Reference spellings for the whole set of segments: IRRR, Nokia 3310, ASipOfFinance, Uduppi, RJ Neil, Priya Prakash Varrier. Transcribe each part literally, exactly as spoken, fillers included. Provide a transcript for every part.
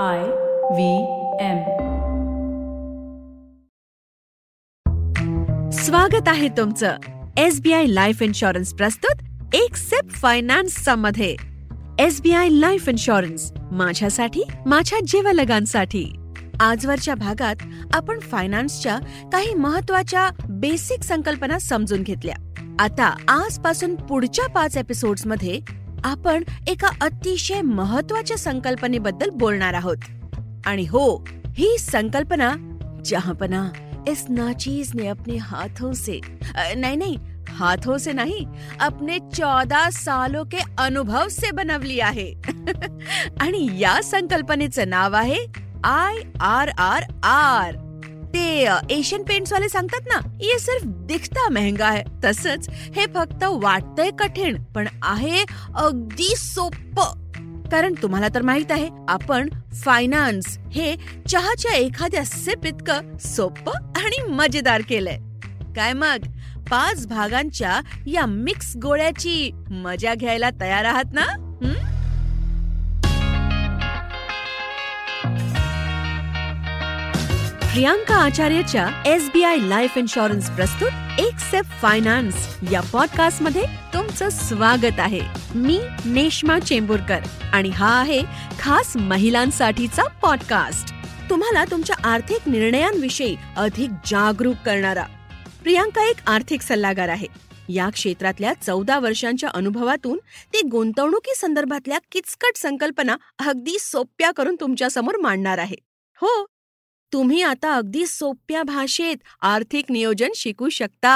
आय V M स्वागत आहे तुमचं एसबीआय लाईफ इन्शुरन्स प्रस्तुत एक सिप फायनान्स चा मध्ये. एसबीआय लाईफ इन्शुरन्स माझ्यासाठी माझ्या जीवलगांसाठी. आजवरच्या भागात आपण फायनान्सच्या काही महत्वाच्या बेसिक संकल्पना समजून घेतल्या. आता आजपासून पुढच्या पाच एपिसोड्स मध्ये आपण एका अतिशय महत्वाच्या संकल्पनेबद्दल बोलणार आहोत. आणि हो, ही संकल्पना जहांपना इस नाचीज ने अपने हाथों से नहीं नहीं हाथों से नहीं अपने चौदह सालों के अनुभव से बनवली आहे. आणि या संकल्पनेचं नाव आहे आय आर आर आर. ते एशियन पेंट्स वाले सांगतात ना, ये सिर्फ दिखता महंगा है, तसंच हे फक्त वाटतंय कठीण पण आहे अगदी सोपं. कारण तुम्हाला तर माहित आहे, आपण फायनान्स हे चहाच्या एखाद्या सिप इतकं सोपं आणि मजेदार केलंय. काय मग पाच भागांच्या या मिक्स गोळ्याची मजा घ्यायला तयार आहात ना? हं? प्रियांका आचार्यच्या एसबीआय लाईफ इन्शुरन्स प्रस्तुत एक सिप फायनान्स या पॉडकास्ट मध्ये तुमचं स्वागत आहे. मी नेश्मा चेंबूरकर आणि हा आहे खास महिलांसाठीचा पॉडकास्ट, तुम्हाला तुमच्या आर्थिक निर्णयांविषयी अधिक जागरूक करणारा. प्रियांका एक आर्थिक सल्लागार आहे. या क्षेत्रातल्या चौदा वर्षांच्या अनुभवातून ते गुंतवणुकी संदर्भातल्या किचकट संकल्पना अगदी सोप्या करून तुमच्यासमोर मांडणार आहे. हो, तुम्ही आता अगदी सोप्या भाषेत आर्थिक नियोजन शिकू शकता.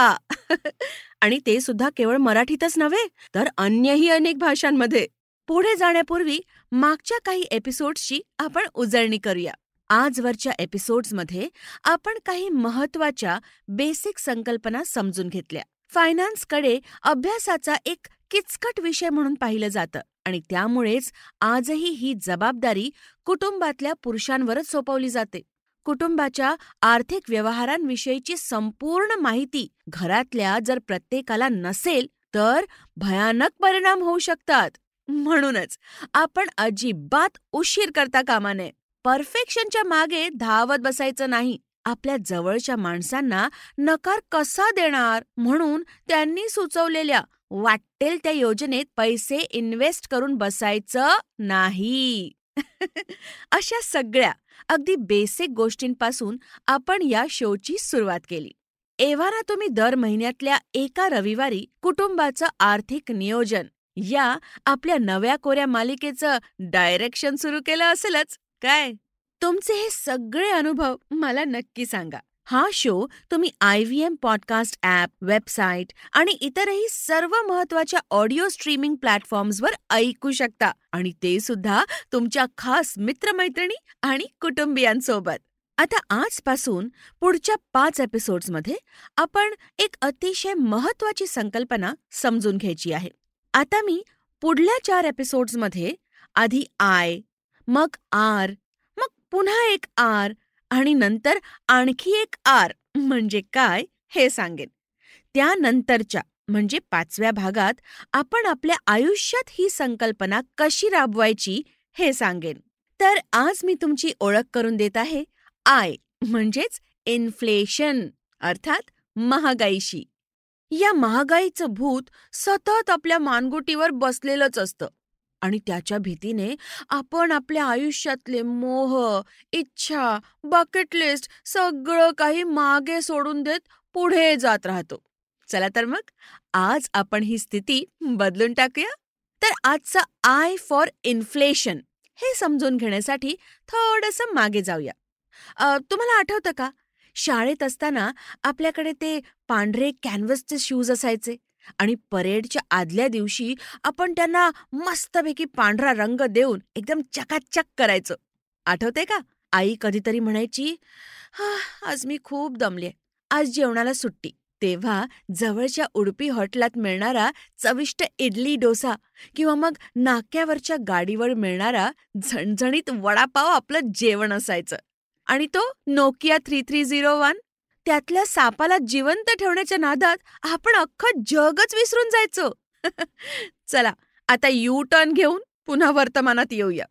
आणि ते सुद्धा केवळ मराठीतच नव्हे तर अन्यही अनेक भाषांमध्ये. पुढे जाण्यापूर्वी मागच्या काही एपिसोड्सची आपण उजळणी करूया. आजवरच्या एपिसोड्समध्ये आपण काही महत्वाच्या बेसिक संकल्पना समजून घेतल्या. फायनान्सकडे अभ्यासाचा एक किचकट विषय म्हणून पाहिलं जातं आणि त्यामुळेच आजही ही जबाबदारी कुटुंबातल्या पुरुषांवरच सोपवली जाते. कुटुंबाच्या आर्थिक व्यवहारांविषयीची संपूर्ण माहिती घरातल्या जर प्रत्येकाला नसेल तर भयानक परिणाम होऊ शकतात. म्हणूनच आपण अजिबात उशीर करता कामा नये. परफेक्शनच्या मागे धावत बसायचं नाही. आपल्या जवळच्या माणसांना नकार कसा देणार म्हणून त्यांनी सुचवलेल्या वाटेल त्या योजनेत पैसे इन्व्हेस्ट करून बसायचं नाही. अशा सगळ्या अगदी बेसिक गोष्टींपासून आपण या शोची सुरुवात केली. एव्हाना तुम्ही दर महिन्यातल्या एका रविवारी कुटुंबाचं आर्थिक नियोजन या आपल्या नव्या कोऱ्या मालिकेचं डायरेक्शन सुरू केलं असेलच काय? तुमचे हे सगळे अनुभव मला नक्की सांगा. हा शो तुम्ही I V M podcast app, website आणि इतरही सर्व महत्वाच्या ऑडिओ स्ट्रीमिंग प्लॅटफॉर्म्सवर ऐकू शकता आणि ते सुद्धा तुमच्या खास मित्रमैत्रिणी आणि कुटुंबियांसोबत. आता आजपासून पुढच्या पाच एपिसोड्समध्ये आपण एक अतिशय महत्वाची संकल्पना समजून घ्यायची आहे. आता मी पुढल्या चार एपिसोड्समध्ये आधी आय, मग आर, मग पुन्हा एक आर आणि नंतर आणखी एक आर म्हणजे काय हे सांगेन. त्यानंतरच्या म्हणजे पाचव्या भागात आपण आपल्या आयुष्यात ही संकल्पना कशी राबवायची हे सांगेन. तर आज मी तुमची ओळख करून देत आहे आय म्हणजेच इन्फ्लेशन अर्थात महागाईशी. या महागाईचं भूत सतत आपल्या मानगुटीवर बसलेलंच असतं आणि त्याच्या भीतीने आपण आपल्या आयुष्यातले मोह, इच्छा, बकेट लिस्ट सगळं काही मागे सोडून देत पुढे जात राहतो. चला तर मग आज आपण ही स्थिती बदलून टाकूया. तर आजचं आय फॉर इन्फ्लेशन हे समजून घेण्यासाठी थोडंसं मागे जाऊया. तुम्हाला आठवतं का, शाळेत असताना आपल्याकडे ते पांढरे कॅनव्हसचे शूज असायचे आणि परेडच्या आदल्या दिवशी आपण त्यांना मस्तपैकी पांढरा रंग देऊन एकदम चकाचक करायचो. आठवते का? आई कधीतरी म्हणायची, हा आज मी खूप दमले, आज जेवणाला सुट्टी. तेव्हा जवळच्या उडुपी हॉटेलात मिळणारा चविष्ट इडली डोसा किंवा मग नाक्यावरच्या गाडीवर मिळणारा झणझणीत वडापाव आपलं जेवण असायचं. आणि तो Nokia three three zero one त्यातल्या सापाला जिवंत ठेवण्याच्या नादात आपण अख्खं जगच विसरून जायचो. चला आता यू टर्न घेऊन पुन्हा वर्तमानात येऊया.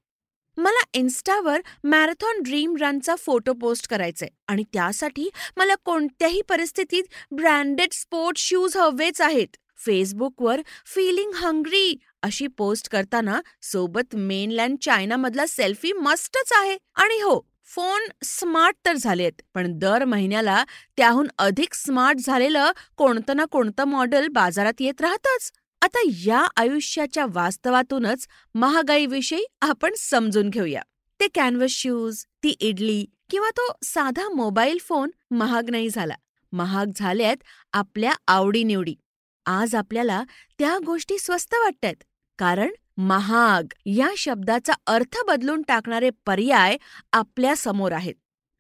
मला इन्स्टावर मॅरेथॉन ड्रीम रनचा फोटो पोस्ट करायचा आहे आणि त्यासाठी मला कोणत्याही परिस्थितीत ब्रँडेड स्पोर्ट्स शूज हवेच आहेत. फेसबुकवर फीलिंग हंग्री अशी पोस्ट करताना सोबत मेनलँड चायनामधला सेल्फी मस्टच आहे. आणि हो, फोन स्मार्ट तर झालेत, पण दर महिन्याला त्याहून अधिक स्मार्ट झालेलं कोणतं ना कोणतं मॉडेल बाजारात येत राहतंच. आता या आयुष्याच्या वास्तवातूनच महागाईविषयी आपण समजून घेऊया. ते कॅनव्हस शूज, ती इडली किंवा तो साधा मोबाईल फोन महाग नाही झाला, महाग झाल्यात आपल्या आवडीनिवडी. आज आपल्याला त्या गोष्टी स्वस्त वाटतात, कारण महाग या शब्दाचा अर्थ बदलून टाकणारे पर्याय आपल्या समोर आहेत.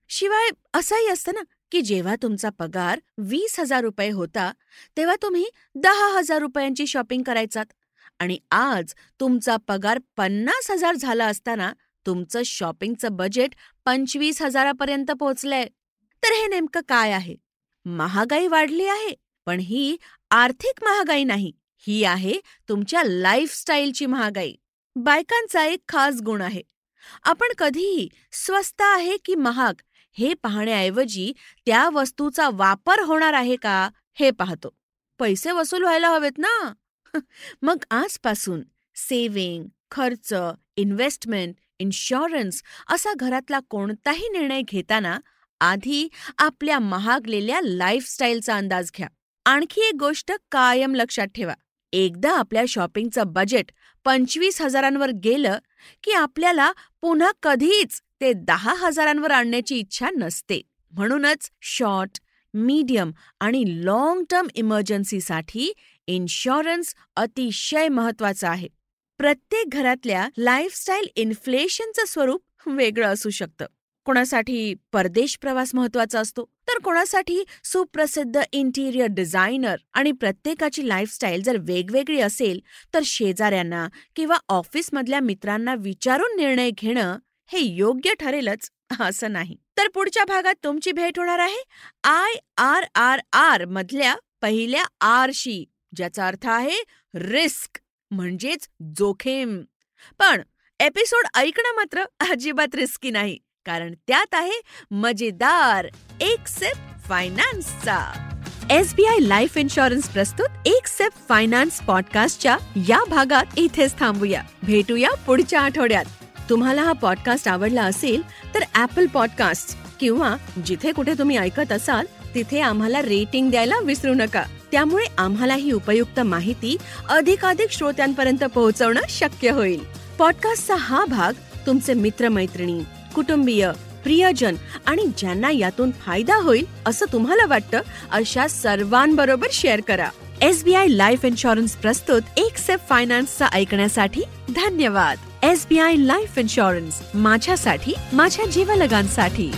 शिवाय असंही असतं ना की जेव्हा तुमचा पगार वीस हजार रुपये होता तेव्हा तुम्ही दहा हजार रुपयांची शॉपिंग करायचात, आणि आज तुमचा पगार पन्नास हजार झाला असताना तुमचं शॉपिंगचं बजेट पंचवीस हजारापर्यंत पोहोचलंय. तर हे नेमकं काय आहे? महागाई वाढली आहे, पण ही आर्थिक महागाई नाही, ही आहे तुमच्या लाईफस्टाईलची महागाई. बायकांचा एक खास गुण आहे, आपण कधीही स्वस्त आहे की महाग हे पाहण्याऐवजी त्या वस्तूचा वापर होणार आहे का हे पाहतो. पैसे वसूल व्हायला हवेत ना. मग आजपासून सेव्हिंग, खर्च, इन्व्हेस्टमेंट, इन्शुरन्स असा घरातला कोणताही निर्णय घेताना आधी आपल्या महागलेल्या लाईफस्टाईलचा अंदाज घ्या. आणखी एक गोष्ट कायम लक्षात ठेवा, एकदा आपल्या शॉपिंगचं बजेट पंचवीस हजारांवर गेलं की आपल्याला पुन्हा कधीच ते दहा हजारांवर आणण्याची इच्छा नसते. म्हणूनच शॉर्ट, मीडियम आणि लॉंग टर्म इमर्जन्सीसाठी इन्शुरन्स अतिशय महत्त्वाचा आहे. प्रत्येक घरातल्या लाईफस्टाईल इन्फ्लेशनचं स्वरूप वेगळं असू शकतं. कोणासाठी परदेश प्रवास महत्त्वाचा असतो, तर कोणासाठी सुप्रसिद्ध इंटिरियर डिझायनर, आणि प्रत्येकाची लाईफस्टाईल जर वेगवेगळी असेल तर शेजाऱ्यांना किंवा ऑफिसमधल्या मित्रांना विचारून निर्णय घेणं हे योग्य ठरेलच असं नाही. तर पुढच्या भागात तुमची भेट होणार आहे आय आर आर आर मधल्या पहिल्या आरशी, ज्याचा अर्थ आहे रिस्क म्हणजेच जोखीम. पण एपिसोड ऐकणं मात्र अजिबात रिस्की नाही, कारण त्यात आहे मजेदार एक सिप फायनान्सचा. एसबीआय लाईफ इन्शुरन्स प्रस्तुत एक सिप फायनान्स पॉडकास्टच्या या भागात इथेच थांबूया. भेटूया पुढच्या आठवड्यात. तुम्हाला हा पॉडकास्ट आवडला असेल तर ॲपल पॉडकास्ट किंवा जिथे कुठे तुम्ही ऐकत असाल तिथे आम्हाला रेटिंग द्यायला विसरू नका. त्यामुळे आम्हाला ही उपयुक्त माहिती अधिकाधिक श्रोत्यांपर्यंत पोहोचवणं शक्य होईल. पॉडकास्टचा हा भाग तुमचे मित्रमैत्रिणी, कुटुंबीय, प्रियजन आणि ज्यांना यातून फायदा होईल असं तुम्हाला वाटतं अशा सर्वांबरोबर शेअर करा. एसबीआय लाईफ इन्शुरन्स प्रस्तुत एक सेफ फायनान्सचा ऐकण्यासाठी धन्यवाद. एसबीआय लाईफ इन्शुरन्स, माझ्यासाठी, माझ्या जीवलगांसाठी.